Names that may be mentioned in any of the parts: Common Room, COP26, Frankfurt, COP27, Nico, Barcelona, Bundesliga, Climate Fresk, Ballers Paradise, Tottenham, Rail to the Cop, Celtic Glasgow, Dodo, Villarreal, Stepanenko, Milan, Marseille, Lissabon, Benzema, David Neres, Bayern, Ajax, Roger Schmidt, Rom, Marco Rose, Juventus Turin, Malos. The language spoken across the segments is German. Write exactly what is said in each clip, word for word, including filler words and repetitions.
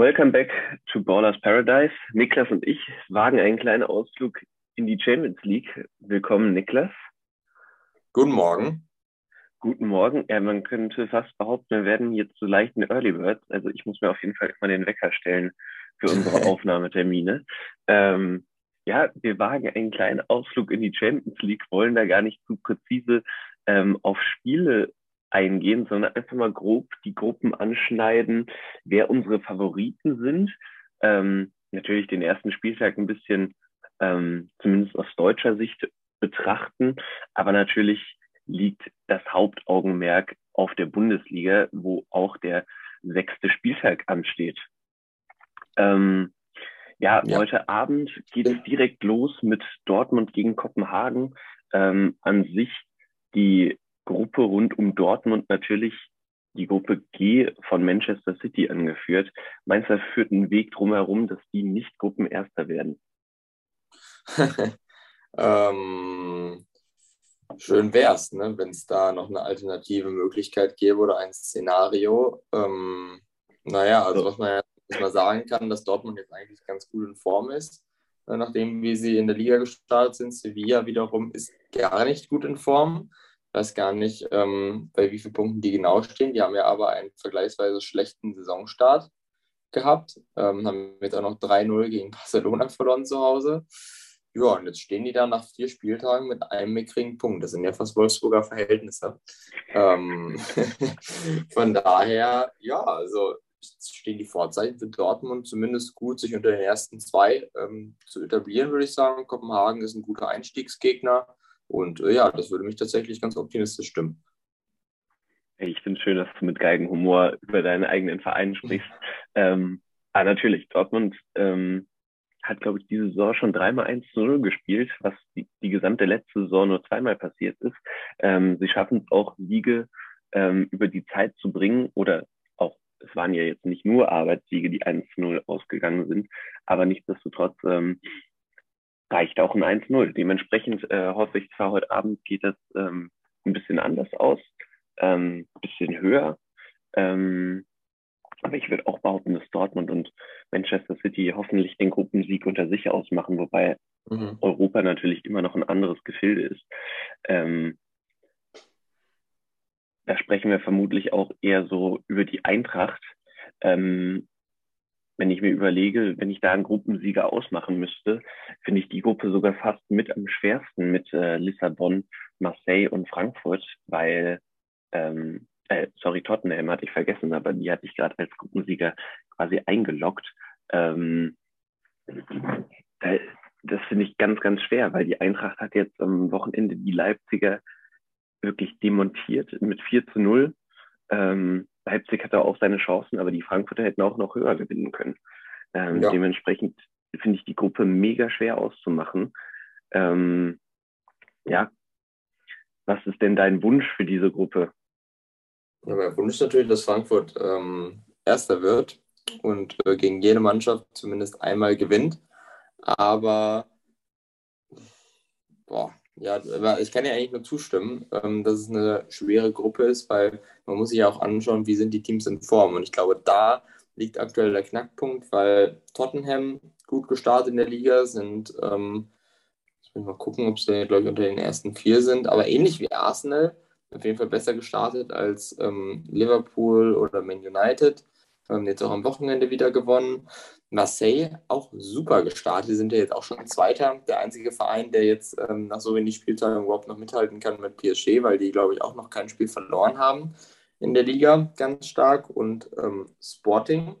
Welcome back to Ballers Paradise. Niklas und ich wagen einen kleinen Ausflug in die Champions League. Willkommen, Niklas. Guten Morgen. Guten Morgen. Ja, man könnte fast behaupten, wir werden jetzt so leichten Early Birds. Also ich muss mir auf jeden Fall mal den Wecker stellen für unsere Aufnahmetermine. Ähm, ja, wir wagen einen kleinen Ausflug in die Champions League, wollen da gar nicht zu präzise ähm, auf Spiele eingehen, sondern einfach mal grob die Gruppen anschneiden, wer unsere Favoriten sind. Ähm, natürlich den ersten Spieltag ein bisschen, ähm, zumindest aus deutscher Sicht, betrachten. Aber natürlich liegt das Hauptaugenmerk auf der Bundesliga, wo auch der sechste Spieltag ansteht. Ähm, ja, ja, heute Abend geht es direkt los mit Dortmund gegen Kopenhagen. Ähm, an sich die Gruppe rund um Dortmund natürlich die Gruppe G von Manchester City angeführt. Meinst du, führt einen Weg drumherum, dass die nicht Gruppenerster werden? ähm, schön wär's, ne, wenn es da noch eine alternative Möglichkeit gäbe oder ein Szenario. Ähm, naja, also was man jetzt mal sagen kann, dass Dortmund jetzt eigentlich ganz gut in Form ist. Nachdem wie sie in der Liga gestartet sind, Sevilla wiederum ist gar nicht gut in Form. Ich weiß gar nicht, ähm, bei wie vielen Punkten die genau stehen. Die haben ja aber einen vergleichsweise schlechten Saisonstart gehabt. Ähm, haben jetzt auch noch drei null gegen Barcelona verloren zu Hause. Ja, und jetzt stehen die da nach vier Spieltagen mit einem mickrigen Punkt. Das sind ja fast Wolfsburger Verhältnisse. Ähm, von daher, ja, also stehen die Vorzeichen für Dortmund zumindest gut, sich unter den ersten zwei ähm, zu etablieren, würde ich sagen. Kopenhagen ist ein guter Einstiegsgegner. Und äh, ja, das würde mich tatsächlich ganz optimistisch stimmen. Ich finde es schön, dass du mit Geigenhumor über deinen eigenen Verein sprichst. ähm, ah, natürlich, Dortmund ähm, hat, glaube ich, diese Saison schon dreimal eins zu null gespielt, was die, die gesamte letzte Saison nur zweimal passiert ist. Ähm, sie schaffen es auch, Siege ähm, über die Zeit zu bringen. Oder auch, es waren ja jetzt nicht nur Arbeitssiege, die eins zu null ausgegangen sind. Aber nichtsdestotrotz Ähm, reicht auch ein eins null. Dementsprechend äh, hoffe ich zwar, heute Abend geht das ähm, ein bisschen anders aus, ein ähm, bisschen höher. Ähm, aber ich würde auch behaupten, dass Dortmund und Manchester City hoffentlich den Gruppensieg unter sich ausmachen, wobei mhm. Europa natürlich immer noch ein anderes Gefilde ist. Ähm, da sprechen wir vermutlich auch eher so über die Eintracht. Ähm, Wenn ich mir überlege, wenn ich da einen Gruppensieger ausmachen müsste, finde ich die Gruppe sogar fast mit am schwersten mit äh, Lissabon, Marseille und Frankfurt, weil, ähm, äh, sorry, Tottenham hatte ich vergessen, aber die hatte ich gerade als Gruppensieger quasi eingeloggt. Ähm, äh, das finde ich ganz, ganz schwer, weil die Eintracht hat jetzt am Wochenende die Leipziger wirklich demontiert mit vier zu null. Ähm, Leipzig hatte auch seine Chancen, aber die Frankfurter hätten auch noch höher gewinnen können. Ähm, ja. Dementsprechend finde ich die Gruppe mega schwer auszumachen. Ähm, ja, was ist denn dein Wunsch für diese Gruppe? Ja, mein Wunsch ist natürlich, dass Frankfurt ähm, Erster wird und äh, gegen jede Mannschaft zumindest einmal gewinnt. Aber boah. Ja, ich kann ja eigentlich nur zustimmen, dass es eine schwere Gruppe ist, weil man muss sich ja auch anschauen, wie sind die Teams in Form. Und ich glaube, da liegt aktuell der Knackpunkt, weil Tottenham gut gestartet in der Liga sind. Ähm, ich will mal gucken, ob sie, glaube ich, unter den ersten vier sind. Aber ähnlich wie Arsenal, auf jeden Fall besser gestartet als ähm, Liverpool oder Man United. Ähm, jetzt auch am Wochenende wieder gewonnen. Marseille auch super gestartet, die sind ja jetzt auch schon Zweiter, der einzige Verein, der jetzt ähm, nach so wenig Spieltagen überhaupt noch mithalten kann mit P S G, weil die, glaube ich, auch noch kein Spiel verloren haben in der Liga, ganz stark. Und ähm, Sporting,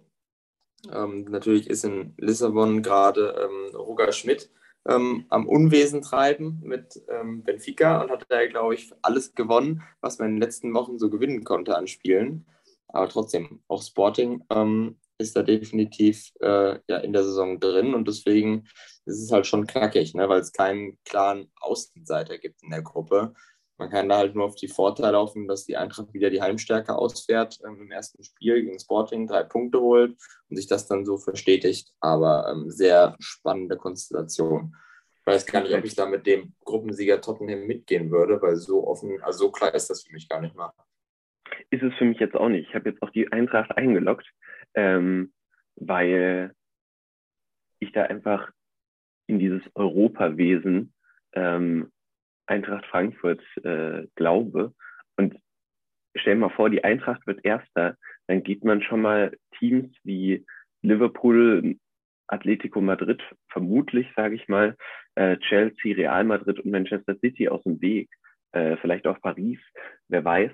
ähm, natürlich ist in Lissabon gerade ähm, Roger Schmidt ähm, am Unwesen treiben mit ähm, Benfica und hat da, glaube ich, alles gewonnen, was man in den letzten Wochen so gewinnen konnte an Spielen. Aber trotzdem, auch Sporting ähm, ist da definitiv äh, ja, in der Saison drin und deswegen ist es halt schon knackig, ne? Weil es keinen klaren Außenseiter gibt in der Gruppe. Man kann da halt nur auf die Vorteile laufen, dass die Eintracht wieder die Heimstärke ausfährt, ähm, im ersten Spiel gegen Sporting drei Punkte holt und sich das dann so verstetigt, aber ähm, sehr spannende Konstellation. Ich weiß gar nicht, ob ich da mit dem Gruppensieger Tottenham mitgehen würde, weil so offen, also so klar ist das für mich gar nicht mal. Ist es für mich jetzt auch nicht. Ich habe jetzt auch die Eintracht eingeloggt. Ähm, weil ich da einfach in dieses Europawesen ähm, Eintracht Frankfurt äh, glaube. Und stell mal vor, die Eintracht wird Erster, dann geht man schon mal Teams wie Liverpool, Atletico Madrid, vermutlich, sage ich mal, äh, Chelsea, Real Madrid und Manchester City aus dem Weg. Äh, vielleicht auch Paris, wer weiß.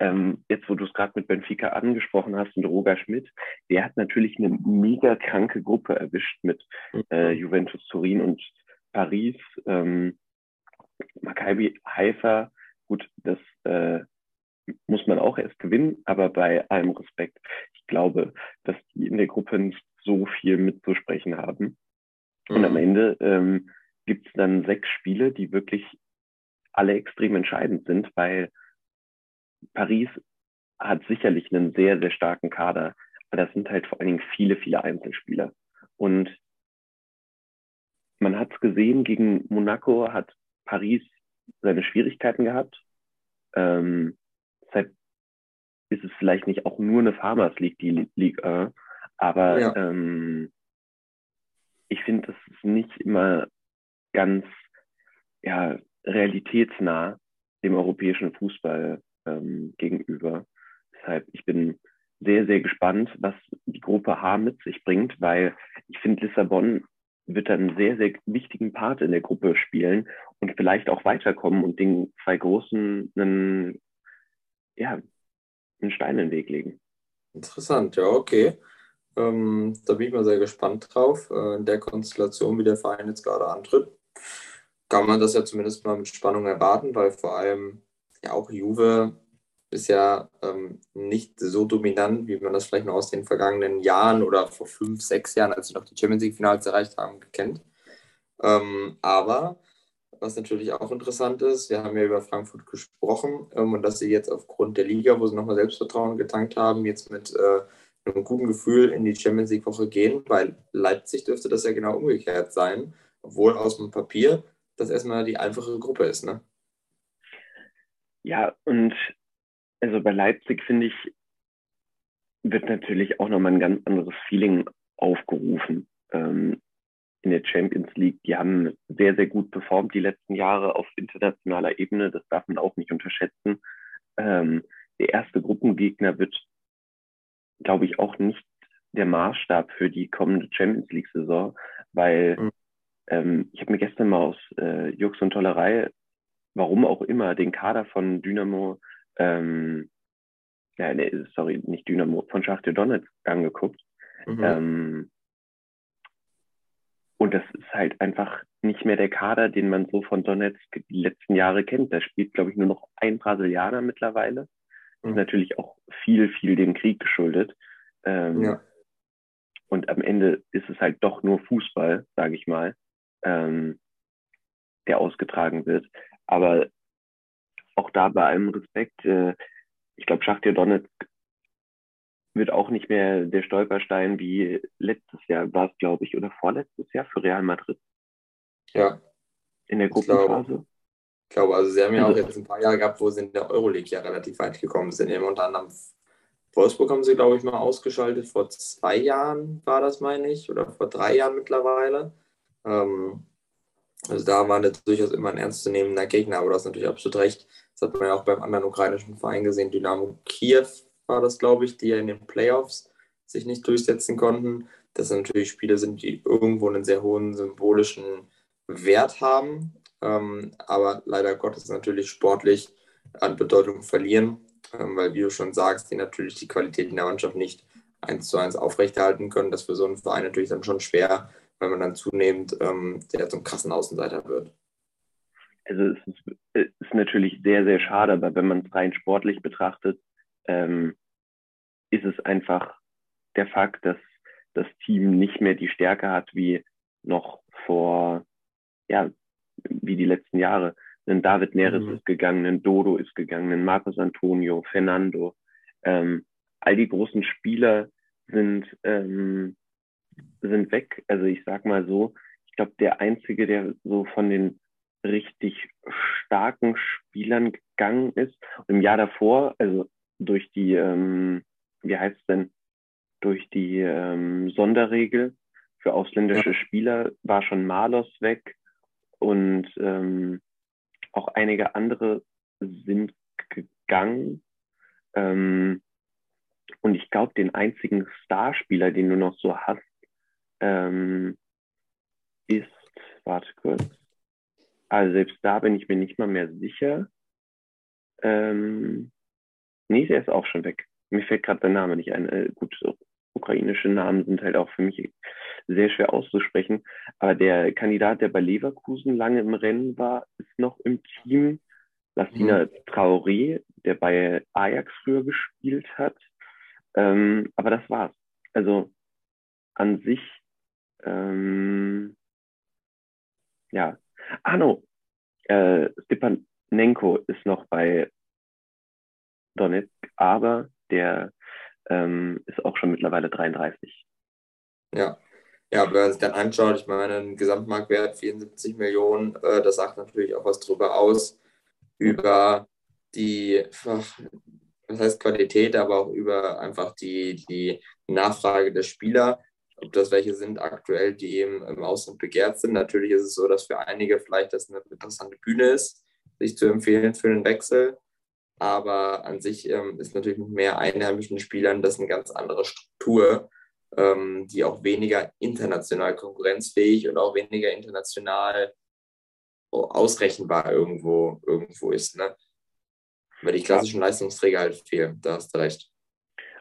Ähm, jetzt, wo du es gerade mit Benfica angesprochen hast und Roger Schmidt, der hat natürlich eine mega kranke Gruppe erwischt mit äh, Juventus Turin und Paris, ähm, Maccabi Haifa. Gut, das äh, muss man auch erst gewinnen, aber bei allem Respekt, ich glaube, dass die in der Gruppe nicht so viel mitzusprechen haben. Mhm. Und am Ende ähm, gibt es dann sechs Spiele, die wirklich alle extrem entscheidend sind, weil Paris hat sicherlich einen sehr, sehr starken Kader, aber das sind halt vor allen Dingen viele, viele Einzelspieler. Und man hat es gesehen, gegen Monaco hat Paris seine Schwierigkeiten gehabt. Ähm, deshalb ist es vielleicht nicht auch nur eine Farmers League, die Ligue eins, aber ja. ähm, ich finde, das ist nicht immer ganz ja, realitätsnah dem europäischen Fußball ähm, gegenüber. Deshalb, ich bin sehr, sehr gespannt, was die Gruppe H mit sich bringt, weil ich finde, Lissabon wird dann einen sehr, sehr wichtigen Part in der Gruppe spielen und vielleicht auch weiterkommen und den zwei Großen einen, ja, einen Stein in den Weg legen. Interessant, ja, okay. Ähm, da bin ich mal sehr gespannt drauf. Äh, in der Konstellation, wie der Verein jetzt gerade antritt, kann man das ja zumindest mal mit Spannung erwarten, weil vor allem ja auch Juve ist ja ähm, nicht so dominant, wie man das vielleicht noch aus den vergangenen Jahren oder vor fünf, sechs Jahren, als sie noch die Champions League-Finals erreicht haben, kennt. Ähm, aber was natürlich auch interessant ist, wir haben ja über Frankfurt gesprochen ähm, und dass sie jetzt aufgrund der Liga, wo sie nochmal Selbstvertrauen getankt haben, jetzt mit äh, einem guten Gefühl in die Champions League-Woche gehen, weil Leipzig dürfte das ja genau umgekehrt sein, obwohl aus dem Papier das erstmal die einfache Gruppe ist, ne? Ja, und also bei Leipzig, finde ich, wird natürlich auch nochmal ein ganz anderes Feeling aufgerufen ähm, in der Champions League. Die haben sehr, sehr gut performt die letzten Jahre auf internationaler Ebene. Das darf man auch nicht unterschätzen. Ähm, der erste Gruppengegner wird, glaube ich, auch nicht der Maßstab für die kommende Champions League-Saison, weil mhm. ähm, ich habe mir gestern mal aus äh, Jux und Tollerei, warum auch immer, den Kader von Dynamo Ähm, ja, nee, sorry, nicht Dynamo, von Shakhtar Donetsk angeguckt. Mhm. Ähm, und das ist halt einfach nicht mehr der Kader, den man so von Donetsk die letzten Jahre kennt. Da spielt, glaube ich, nur noch ein Brasilianer mittlerweile. Mhm. Ist natürlich auch viel, viel dem Krieg geschuldet. Ähm, ja. Und am Ende ist es halt doch nur Fußball, sage ich mal, ähm, der ausgetragen wird. Aber auch da bei allem Respekt, äh, ich glaube, Shakhtar Donetsk wird auch nicht mehr der Stolperstein wie letztes Jahr, war es, glaube ich, oder vorletztes Jahr für Real Madrid. Ja. In der Gruppenphase. Ich glaube, also sie haben ja also, auch jetzt ein paar Jahre gehabt, wo sie in der Euroleague ja relativ weit gekommen sind. Eben unter anderem Wolfsburg haben sie, glaube ich, mal ausgeschaltet. Vor zwei Jahren war das, meine ich, oder vor drei Jahren mittlerweile. Ähm, also da war das durchaus immer ein ernstzunehmender Gegner, aber du hast natürlich absolut recht. Das hat man ja auch beim anderen ukrainischen Verein gesehen. Dynamo Kiew war das, glaube ich, die ja in den Playoffs sich nicht durchsetzen konnten. Das sind natürlich Spiele, sind, die irgendwo einen sehr hohen symbolischen Wert haben. Ähm, aber leider Gottes natürlich sportlich an Bedeutung verlieren, ähm, weil, wie du schon sagst, die natürlich die Qualität in der Mannschaft nicht eins zu eins aufrechterhalten können. Das ist für so einen Verein natürlich dann schon schwer, weil man dann zunehmend ähm, der zum krassen Außenseiter wird. Also es ist, es ist natürlich sehr, sehr schade, aber wenn man es rein sportlich betrachtet, ähm, ist es einfach der Fakt, dass das Team nicht mehr die Stärke hat, wie noch vor, ja, wie die letzten Jahre. Denn David Neres mhm. ist gegangen, ein Dodo ist gegangen, ein Marcos Antonio, Fernando. Ähm, all die großen Spieler sind, ähm, sind weg. Also ich sag mal so, ich glaube, der Einzige, der so von den richtig starken Spielern gegangen ist. Und im Jahr davor, also durch die, ähm, wie heißt es denn, durch die ähm, Sonderregel für ausländische ja. Spieler war schon Malos weg und ähm, auch einige andere sind gegangen. Ähm, und ich glaube, den einzigen Starspieler, den du noch so hast, ähm, ist, warte kurz, also selbst da bin ich mir nicht mal mehr sicher. Ähm, nee, der ist auch schon weg. Mir fällt gerade der Name nicht ein. Äh, gut, ukrainische Namen sind halt auch für mich sehr schwer auszusprechen. Aber der Kandidat, der bei Leverkusen lange im Rennen war, ist noch im Team. Lassina mhm. Traoré, der bei Ajax früher gespielt hat. Ähm, aber das war's. Also an sich, ähm, ja. Ah, no. Äh, Stepanenko ist noch bei Donetsk, aber der ähm, ist auch schon mittlerweile dreiunddreißig. Ja. Ja, aber wenn man sich dann anschaut, ich meine, ein Gesamtmarktwert vierundsiebzig Millionen, äh, das sagt natürlich auch was drüber aus, über die, ach, was heißt Qualität, aber auch über einfach die, die Nachfrage der Spieler, ob das welche sind aktuell, die eben im Ausland begehrt sind. Natürlich ist es so, dass für einige vielleicht das eine interessante Bühne ist, sich zu empfehlen für einen Wechsel. Aber an sich ähm, ist natürlich mit mehr einheimischen Spielern das eine ganz andere Struktur, ähm, die auch weniger international konkurrenzfähig und auch weniger international ausrechenbar irgendwo, irgendwo ist, ne? Weil die klassischen Leistungsträger halt fehlen, da hast du recht.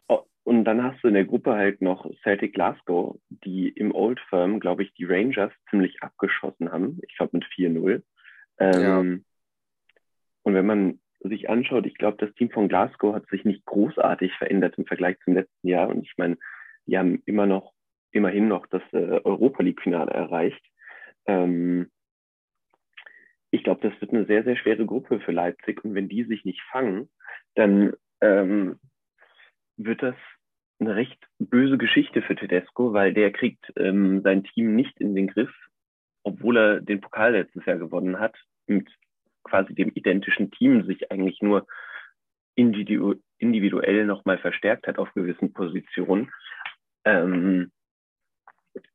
Oh, und dann hast du in der Gruppe halt noch Celtic Glasgow, die im Old Firm, glaube ich, die Rangers ziemlich abgeschossen haben. Ich glaube mit vier null. Ähm, ja. Und wenn man sich anschaut, ich glaube, das Team von Glasgow hat sich nicht großartig verändert im Vergleich zum letzten Jahr. Und ich meine, die haben immer noch, immerhin noch das äh, Europa-League-Finale erreicht. Ähm, ich glaube, das wird eine sehr, sehr schwere Gruppe für Leipzig. Und wenn die sich nicht fangen, dann ähm, wird das eine recht böse Geschichte für Tedesco, weil der kriegt ähm, sein Team nicht in den Griff, obwohl er den Pokal letztes Jahr gewonnen hat, mit quasi dem identischen Team sich eigentlich nur individu- individuell nochmal verstärkt hat auf gewissen Positionen. Ähm,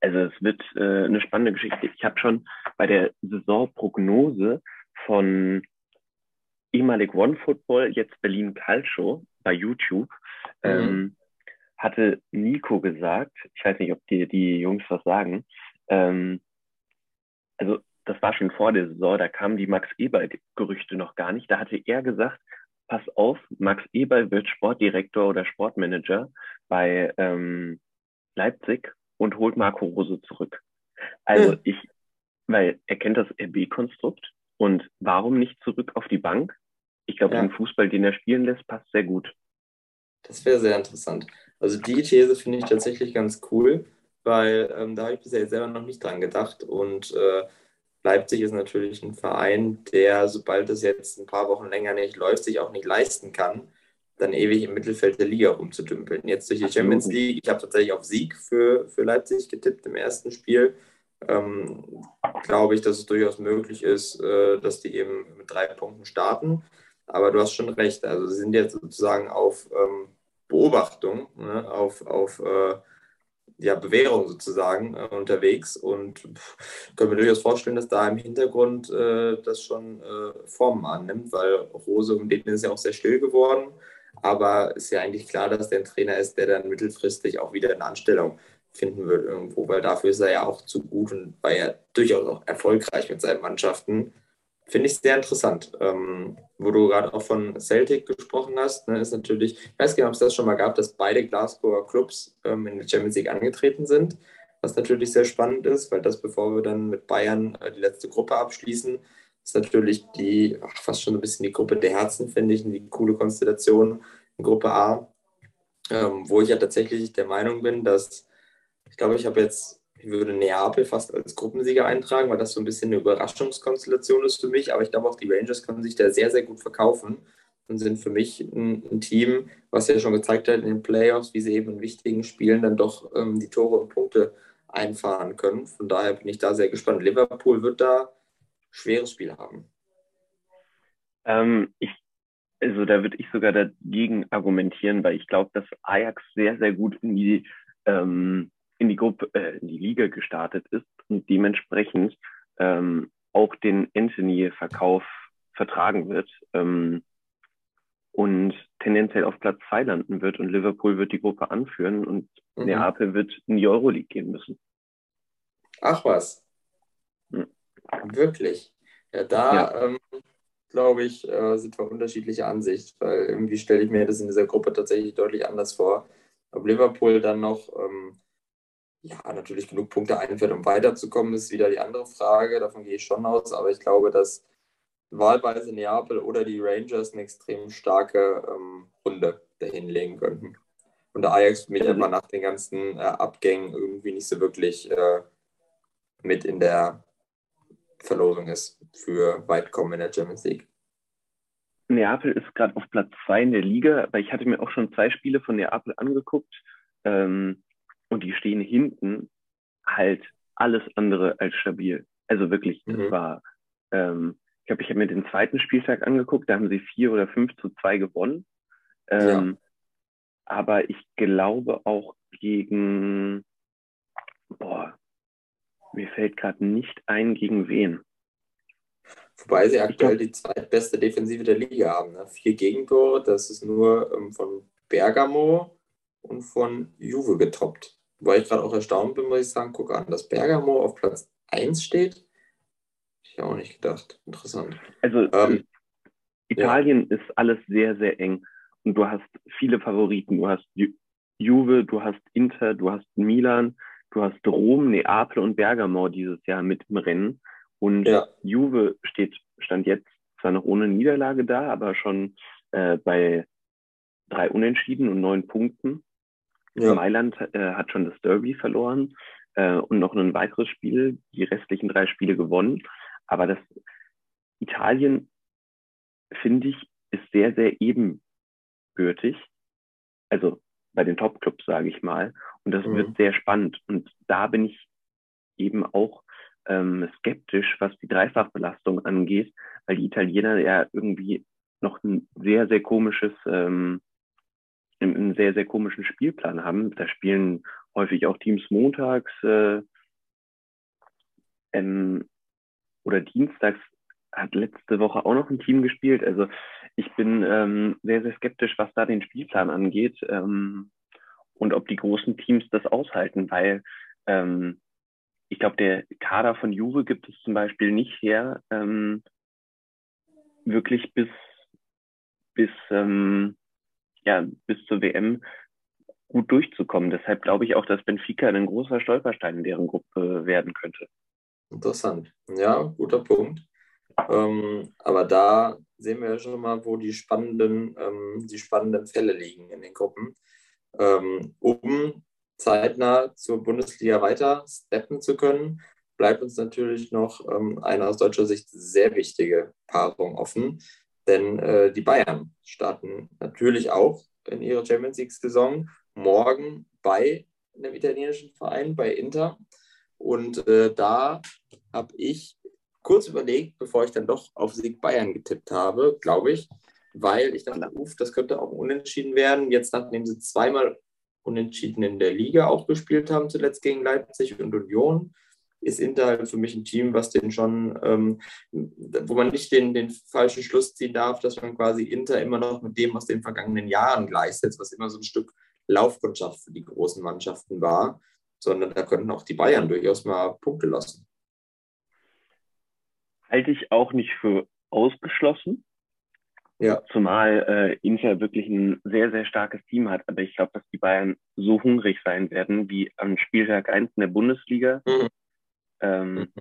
also es wird äh, eine spannende Geschichte. Ich habe schon bei der Saisonprognose von ehemalig OneFootball, jetzt Berlin Calcio bei YouTube, mhm. ähm, hatte Nico gesagt, ich weiß nicht, ob dir die Jungs was sagen, ähm, also das war schon vor der Saison, da kamen die Max-Eberl-Gerüchte noch gar nicht. Da hatte er gesagt, pass auf, Max Eberl wird Sportdirektor oder Sportmanager bei ähm, Leipzig und holt Marco Rose zurück. Also hm. ich, weil er kennt das R B-Konstrukt und warum nicht zurück auf die Bank? Ich glaube, ja. den Fußball, den er spielen lässt, passt sehr gut. Das wäre sehr interessant. Also die These finde ich tatsächlich ganz cool, weil ähm, da habe ich bisher selber noch nicht dran gedacht und äh, Leipzig ist natürlich ein Verein, der, sobald es jetzt ein paar Wochen länger nicht läuft, sich auch nicht leisten kann, dann ewig im Mittelfeld der Liga rumzudümpeln. Jetzt durch die Champions League, ich habe tatsächlich auf Sieg für, für Leipzig getippt im ersten Spiel, ähm, glaube ich, dass es durchaus möglich ist, äh, dass die eben mit drei Punkten starten. Aber du hast schon recht, also sie sind jetzt sozusagen auf ähm, Beobachtung, ne? auf, auf äh, ja, Bewährung sozusagen äh, unterwegs und pff, können wir durchaus vorstellen, dass da im Hintergrund äh, das schon äh, Formen annimmt, weil Rose um den ist ja auch sehr still geworden, aber ist ja eigentlich klar, dass der ein Trainer ist, der dann mittelfristig auch wieder eine Anstellung finden wird irgendwo, weil dafür ist er ja auch zu gut und war ja durchaus auch erfolgreich mit seinen Mannschaften. Finde ich sehr interessant, ähm, wo du gerade auch von Celtic gesprochen hast, ne, ist natürlich, ich weiß gar nicht, ob es das schon mal gab, dass beide Glasgower Clubs ähm, in der Champions League angetreten sind, was natürlich sehr spannend ist, weil das, bevor wir dann mit Bayern äh, die letzte Gruppe abschließen, ist natürlich die, ach, fast schon ein bisschen die Gruppe der Herzen, finde ich, eine coole Konstellation in Gruppe A, ähm, wo ich ja tatsächlich der Meinung bin, dass, ich glaube, ich habe jetzt Ich würde Neapel fast als Gruppensieger eintragen, weil das so ein bisschen eine Überraschungskonstellation ist für mich. Aber ich glaube auch, die Rangers können sich da sehr, sehr gut verkaufen und sind für mich ein, ein Team, was ja schon gezeigt hat in den Playoffs, wie sie eben in wichtigen Spielen dann doch ähm, die Tore und Punkte einfahren können. Von daher bin ich da sehr gespannt. Liverpool wird da ein schweres Spiel haben. Ähm, ich also da würde ich sogar dagegen argumentieren, weil ich glaube, dass Ajax sehr, sehr gut in die, ähm, in die Gruppe, äh, in die Liga gestartet ist und dementsprechend ähm, auch den Anthony-Verkauf vertragen wird ähm, und tendenziell auf Platz zwei landen wird und Liverpool wird die Gruppe anführen und mhm. Neapel wird in die Euroleague gehen müssen. Ach was. Mhm. Wirklich. Ja, da ja. Ähm, glaube ich, äh, sind wir unterschiedlicher Ansicht, weil irgendwie stelle ich mir das in dieser Gruppe tatsächlich deutlich anders vor. Ob Liverpool dann noch ähm, ja, natürlich genug Punkte einfährt, um weiterzukommen, ist wieder die andere Frage. Davon gehe ich schon aus, aber ich glaube, dass wahlweise Neapel oder die Rangers eine extrem starke ähm, Runde dahinlegen könnten. Und der Ajax mit immer nach den ganzen äh, Abgängen irgendwie nicht so wirklich äh, mit in der Verlosung ist für Weitkommen in der Champions League. Neapel ist gerade auf Platz zwei in der Liga, aber ich hatte mir auch schon zwei Spiele von Neapel angeguckt ähm, und die stehen hinten halt alles andere als stabil. Also wirklich, das mhm. war, ähm, ich glaube, ich habe mir den zweiten Spieltag angeguckt, da haben sie vier oder fünf zu zwei gewonnen. Ähm, ja. Aber ich glaube auch gegen, boah, mir fällt gerade nicht ein, gegen wen. Wobei sie aktuell glaub, die zweitbeste Defensive der Liga haben. Ne? Vier Gegentore, das ist nur ähm, von Bergamo und von Juve getoppt. Wobei ich gerade auch erstaunt bin, muss ich sagen, gucke an, dass Bergamo auf Platz eins steht. Hätte ich auch nicht gedacht. Interessant. Also ähm, Italien ja. ist alles sehr, sehr eng. Und du hast viele Favoriten. Du hast Ju- Juve, du hast Inter, du hast Milan, du hast Rom, Neapel und Bergamo dieses Jahr mit im Rennen. Und ja. Juve steht, stand jetzt zwar noch ohne Niederlage da, aber schon äh, bei drei Unentschieden und neun Punkten. Ja. Mailand äh, hat schon das Derby verloren äh, und noch ein weiteres Spiel, die restlichen drei Spiele gewonnen. Aber das Italien, finde ich, ist sehr, sehr ebenbürtig. Also bei den Top-Clubs, sage ich mal. Und das mhm. wird sehr spannend. Und da bin ich eben auch ähm, skeptisch, was die Dreifachbelastung angeht, weil die Italiener ja irgendwie noch ein sehr, sehr komisches, ähm, einen sehr, sehr komischen Spielplan haben. Da spielen häufig auch Teams montags äh, ähm, oder dienstags. Hat letzte Woche auch noch ein Team gespielt. Also ich bin ähm, sehr, sehr skeptisch, was da den Spielplan angeht ähm, und ob die großen Teams das aushalten, weil ähm, ich glaube, der Kader von Juve gibt es zum Beispiel nicht her, ähm, wirklich bis, bis, ähm, ja, bis zur W M gut durchzukommen. Deshalb glaube ich auch, dass Benfica ein großer Stolperstein in deren Gruppe werden könnte. Interessant. Ja, guter Punkt. Ähm, aber da sehen wir ja schon mal, wo die spannenden, ähm, die spannenden Fälle liegen in den Gruppen. Ähm, um zeitnah zur Bundesliga weiter steppen zu können, bleibt uns natürlich noch ähm, eine aus deutscher Sicht sehr wichtige Paarung offen, denn äh, die Bayern starten natürlich auch in ihre Champions League-Saison morgen bei einem italienischen Verein, bei Inter. Und äh, da habe ich kurz überlegt, bevor ich dann doch auf Sieg Bayern getippt habe, glaube ich, weil ich dachte, uff, das könnte auch unentschieden werden. Jetzt, nachdem sie zweimal unentschieden in der Liga auch gespielt haben, zuletzt gegen Leipzig und Union, ist Inter halt für mich ein Team, was den schon, ähm, wo man nicht den, den falschen Schluss ziehen darf, dass man quasi Inter immer noch mit dem aus den vergangenen Jahren gleichsetzt, was immer so ein Stück Laufkundschaft für die großen Mannschaften war, sondern da könnten auch die Bayern durchaus mal Punkte lassen. Halte ich auch nicht für ausgeschlossen, ja. Zumal äh, Inter wirklich ein sehr, sehr starkes Team hat. Aber ich glaube, dass die Bayern so hungrig sein werden wie am Spieltag eins in der Bundesliga. Mhm. Ähm, mhm.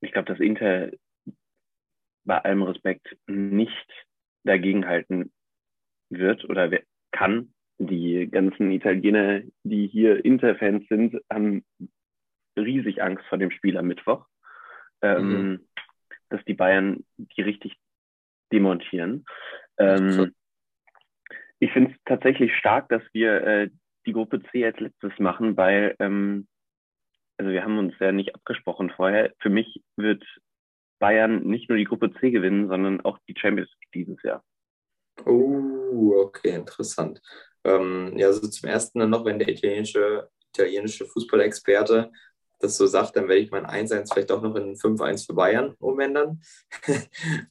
Ich glaube, dass Inter bei allem Respekt nicht dagegenhalten wird oder kann. Die ganzen Italiener, die hier Inter-Fans sind, haben riesig Angst vor dem Spiel am Mittwoch. Ähm, mhm. dass die Bayern die richtig demontieren. Ähm, so. Ich finde es tatsächlich stark, dass wir äh, die Gruppe C als letztes machen, weil ähm, also wir haben uns ja nicht abgesprochen vorher. Für mich wird Bayern nicht nur die Gruppe C gewinnen, sondern auch die Champions League dieses Jahr. Oh, okay, interessant. Ähm, ja, so zum Ersten dann noch, wenn der italienische, italienische Fußballexperte das so sagt, dann werde ich mein eins eins vielleicht auch noch in ein fünf eins für Bayern umändern.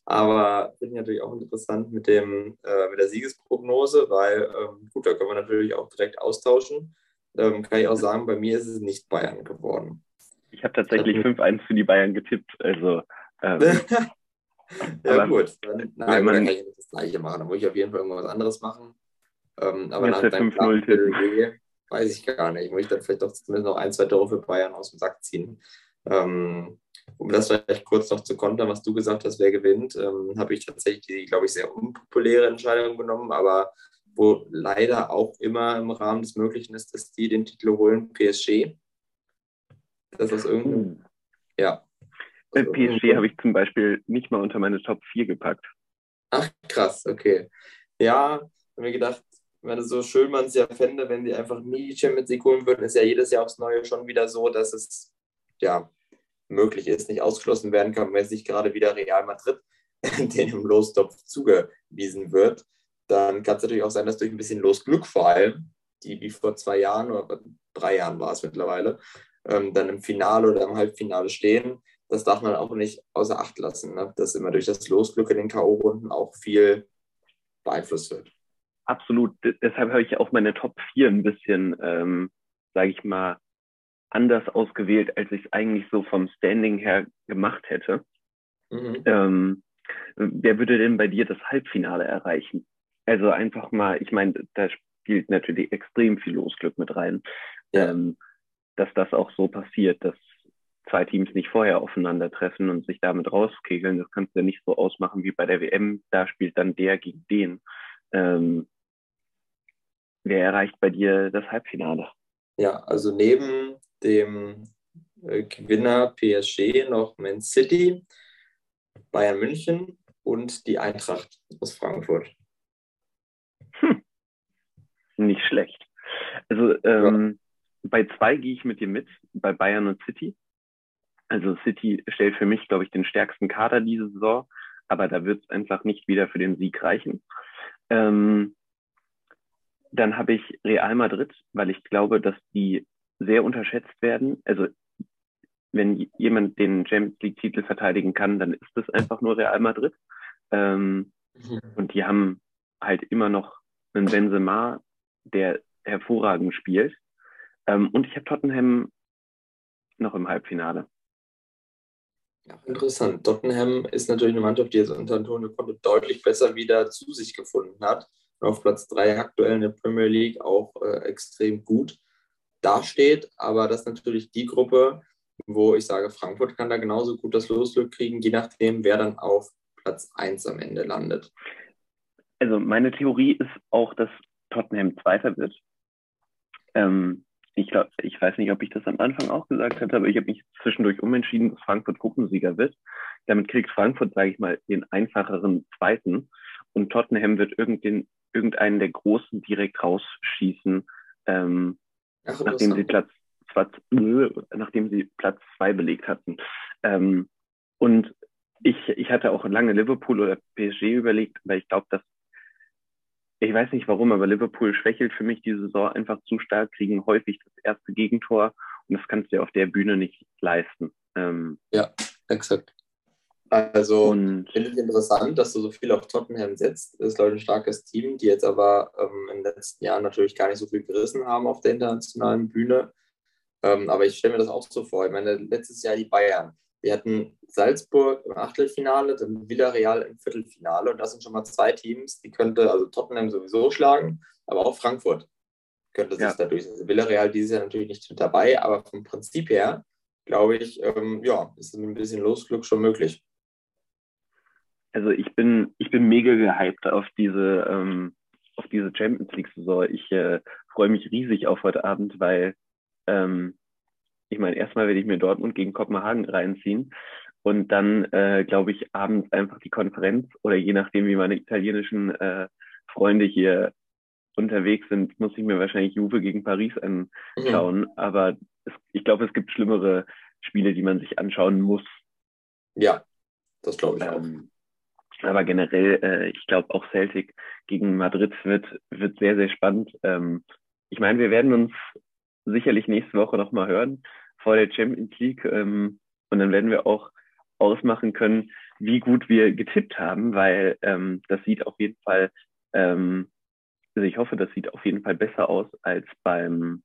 Aber finde ich natürlich auch interessant mit, dem, äh, mit der Siegesprognose, weil, ähm, gut, da können wir natürlich auch direkt austauschen. Ähm, kann ich auch sagen, bei mir ist es nicht Bayern geworden. Ich habe tatsächlich also, fünf eins für die Bayern getippt, also... Ähm. Ja, aber gut. Dann, nein, man, dann kann ich nicht das Gleiche machen. Dann muss ich auf jeden Fall irgendwas anderes machen. Ähm, aber nach deinem fünf null weiß ich gar nicht. Muss ich dann vielleicht doch zumindest noch ein, zwei Tore für Bayern aus dem Sack ziehen. Ähm, um das vielleicht kurz noch zu kontern, was du gesagt hast, wer gewinnt, ähm, habe ich tatsächlich die, glaube ich, sehr unpopuläre Entscheidung genommen, aber wo leider auch immer im Rahmen des Möglichen ist, dass die den Titel holen, P S G. Das ist irgendwie... Ja. P S G habe ich zum Beispiel nicht mal unter meine Top vier gepackt. Ach, krass, okay. Ja, habe mir gedacht, wenn so schön man es ja fände, wenn sie einfach nie die Champions League holen würden, ist ja jedes Jahr aufs Neue schon wieder so, dass es ja möglich ist, nicht ausgeschlossen werden kann, wenn es nicht gerade wieder Real Madrid den im Lostopf zugewiesen wird. Dann kann es natürlich auch sein, dass durch ein bisschen Losglück vor allem, die wie vor zwei Jahren oder drei Jahren war es mittlerweile, ähm, dann im Finale oder im Halbfinale stehen. Das darf man auch nicht außer Acht lassen, ne? Dass immer durch das Losglück in den K O-Runden auch viel beeinflusst wird. Absolut. Deshalb habe ich auch meine Top vier ein bisschen, ähm, sage ich mal, anders ausgewählt, als ich es eigentlich so vom Standing her gemacht hätte. Mhm. Ähm, wer würde denn bei dir das Halbfinale erreichen? Also einfach mal, ich meine, da spielt natürlich extrem viel Losglück mit rein, ja. ähm, dass das auch so passiert, dass zwei Teams nicht vorher aufeinandertreffen und sich damit rauskegeln. Das kannst du ja nicht so ausmachen wie bei der W M. Da spielt dann der gegen den. Ähm, wer erreicht bei dir das Halbfinale? Ja, also neben dem äh, Gewinner P S G noch Man City, Bayern München und die Eintracht aus Frankfurt. Hm. Nicht schlecht. Also ähm, ja. Bei zwei gehe ich mit dir mit, bei Bayern und City. Also City stellt für mich, glaube ich, den stärksten Kader diese Saison, aber da wird es einfach nicht wieder für den Sieg reichen. Ähm, dann habe ich Real Madrid, weil ich glaube, dass die sehr unterschätzt werden. Also wenn jemand den Champions League-Titel verteidigen kann, dann ist es einfach nur Real Madrid. Ähm, mhm. Und die haben halt immer noch einen Benzema, der hervorragend spielt. Ähm, und ich habe Tottenham noch im Halbfinale. Ja, interessant. Tottenham ist natürlich eine Mannschaft, die jetzt unter Antonio Conte deutlich besser wieder zu sich gefunden hat. Und auf Platz drei aktuell in der Premier League auch äh, extrem gut dasteht. Aber das ist natürlich die Gruppe, wo ich sage, Frankfurt kann da genauso gut das Losglück kriegen, je nachdem, wer dann auf Platz eins am Ende landet. Also meine Theorie ist auch, dass Tottenham Zweiter wird. Ähm, Ich glaube, ich weiß nicht, ob ich das am Anfang auch gesagt hatte, aber ich habe mich zwischendurch umentschieden, dass Frankfurt Gruppensieger wird. Damit kriegt Frankfurt, sage ich mal, den einfacheren Zweiten. Und Tottenham wird irgendein, irgendeinen der Großen direkt rausschießen, ähm, Ach, nachdem, sie Platz, Platz, äh, nachdem sie Platz zwei belegt hatten. Ähm, und ich, ich hatte auch lange Liverpool oder P S G überlegt, weil ich glaube, dass ich weiß nicht warum, aber Liverpool schwächelt für mich die Saison einfach zu stark, kriegen häufig das erste Gegentor und das kannst du ja auf der Bühne nicht leisten. Ähm ja, exakt. Also finde ich interessant, dass du so viel auf Tottenham setzt. Das ist, glaube ich, ein starkes Team, die jetzt aber ähm, in den letzten Jahren natürlich gar nicht so viel gerissen haben auf der internationalen Bühne. Ähm, aber ich stelle mir das auch so vor. Ich meine, letztes Jahr die Bayern. Wir hatten Salzburg im Achtelfinale, dann Villarreal im Viertelfinale. Und das sind schon mal zwei Teams, die könnte, also Tottenham sowieso schlagen, aber auch Frankfurt könnte sich ja da durchsetzen. Villarreal dieses Jahr natürlich nicht mit dabei, aber vom Prinzip her, glaube ich, ähm, ja, ist ein bisschen Losglück schon möglich. Also ich bin, ich bin mega gehypt auf diese, ähm, auf diese Champions League-Saison. Ich äh, freue mich riesig auf heute Abend, weil... Ähm, Ich meine, erstmal werde ich mir Dortmund gegen Kopenhagen reinziehen und dann, äh, glaube ich, abends einfach die Konferenz oder je nachdem, wie meine italienischen äh, Freunde hier unterwegs sind, muss ich mir wahrscheinlich Juve gegen Paris anschauen. Mhm. Aber es, ich glaube, es gibt schlimmere Spiele, die man sich anschauen muss. Ja, das glaube ich ähm, auch. Aber generell, äh, ich glaube auch Celtic gegen Madrid wird, wird sehr, sehr spannend. Ähm, ich meine, wir werden uns sicherlich nächste Woche nochmal hören vor der Champions League. Ähm, und dann werden wir auch ausmachen können, wie gut wir getippt haben, weil ähm, das sieht auf jeden Fall, ähm, also ich hoffe, das sieht auf jeden Fall besser aus als beim,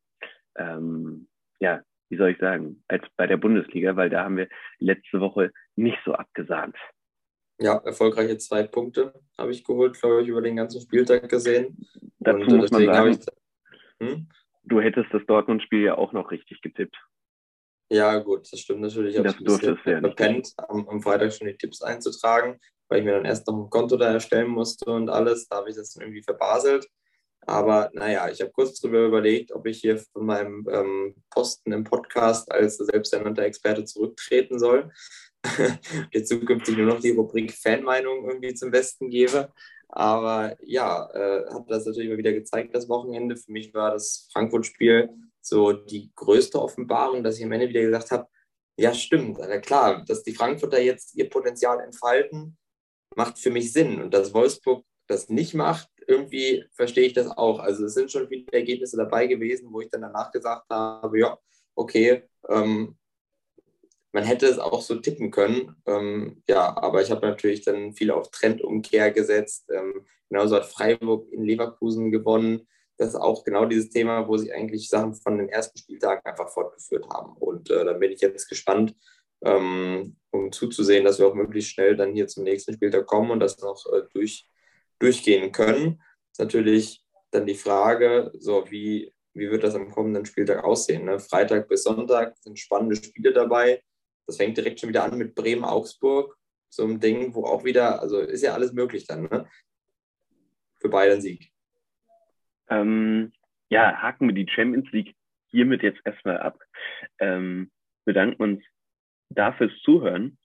ähm, ja, wie soll ich sagen, als bei der Bundesliga, weil da haben wir letzte Woche nicht so abgesahnt. Ja, erfolgreiche zwei Punkte habe ich geholt, glaube ich, über den ganzen Spieltag gesehen. Dazu und muss man sagen, ich, hm? du hättest das Dortmund-Spiel ja auch noch richtig getippt. Ja, gut, das stimmt natürlich. Ich habe es ein bisschen verpennt, am, am Freitag schon die Tipps einzutragen, weil ich mir dann erst noch ein Konto da erstellen musste und alles. Da habe ich das dann irgendwie verbaselt. Aber naja, ich habe kurz darüber überlegt, ob ich hier von meinem ähm, Posten im Podcast als selbsternannter Experte zurücktreten soll. Jetzt zukünftig nur noch die Rubrik Fanmeinung irgendwie zum Besten gebe. Aber ja, äh, habe das natürlich mal wieder gezeigt, das Wochenende. Für mich war das Frankfurt-Spiel so die größte Offenbarung, dass ich am Ende wieder gesagt habe, ja stimmt, na klar, dass die Frankfurter jetzt ihr Potenzial entfalten, macht für mich Sinn. Und dass Wolfsburg das nicht macht, irgendwie verstehe ich das auch. Also es sind schon viele Ergebnisse dabei gewesen, wo ich dann danach gesagt habe, ja, okay, ähm, man hätte es auch so tippen können. Ähm, ja, aber ich habe natürlich dann viel auf Trendumkehr gesetzt. Ähm, genauso hat Freiburg in Leverkusen gewonnen. Das ist auch genau dieses Thema, wo sich eigentlich Sachen von den ersten Spieltagen einfach fortgeführt haben. Und äh, da bin ich jetzt gespannt, ähm, um zuzusehen, dass wir auch möglichst schnell dann hier zum nächsten Spieltag kommen und das noch äh, durch, durchgehen können. Das ist natürlich dann die Frage, so wie, wie wird das am kommenden Spieltag aussehen? Ne? Freitag bis Sonntag sind spannende Spiele dabei. Das fängt direkt schon wieder an mit Bremen-Augsburg. So ein Ding, wo auch wieder, also ist ja alles möglich dann, ne? Für beide ein Sieg. Ähm, ja, haken wir die Champions League hiermit jetzt erstmal ab. Ähm, bedanken uns dafür fürs Zuhören.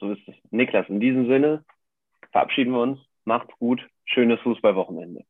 So ist es. Niklas, in diesem Sinne verabschieden wir uns. Macht's gut. Schönes Fußballwochenende.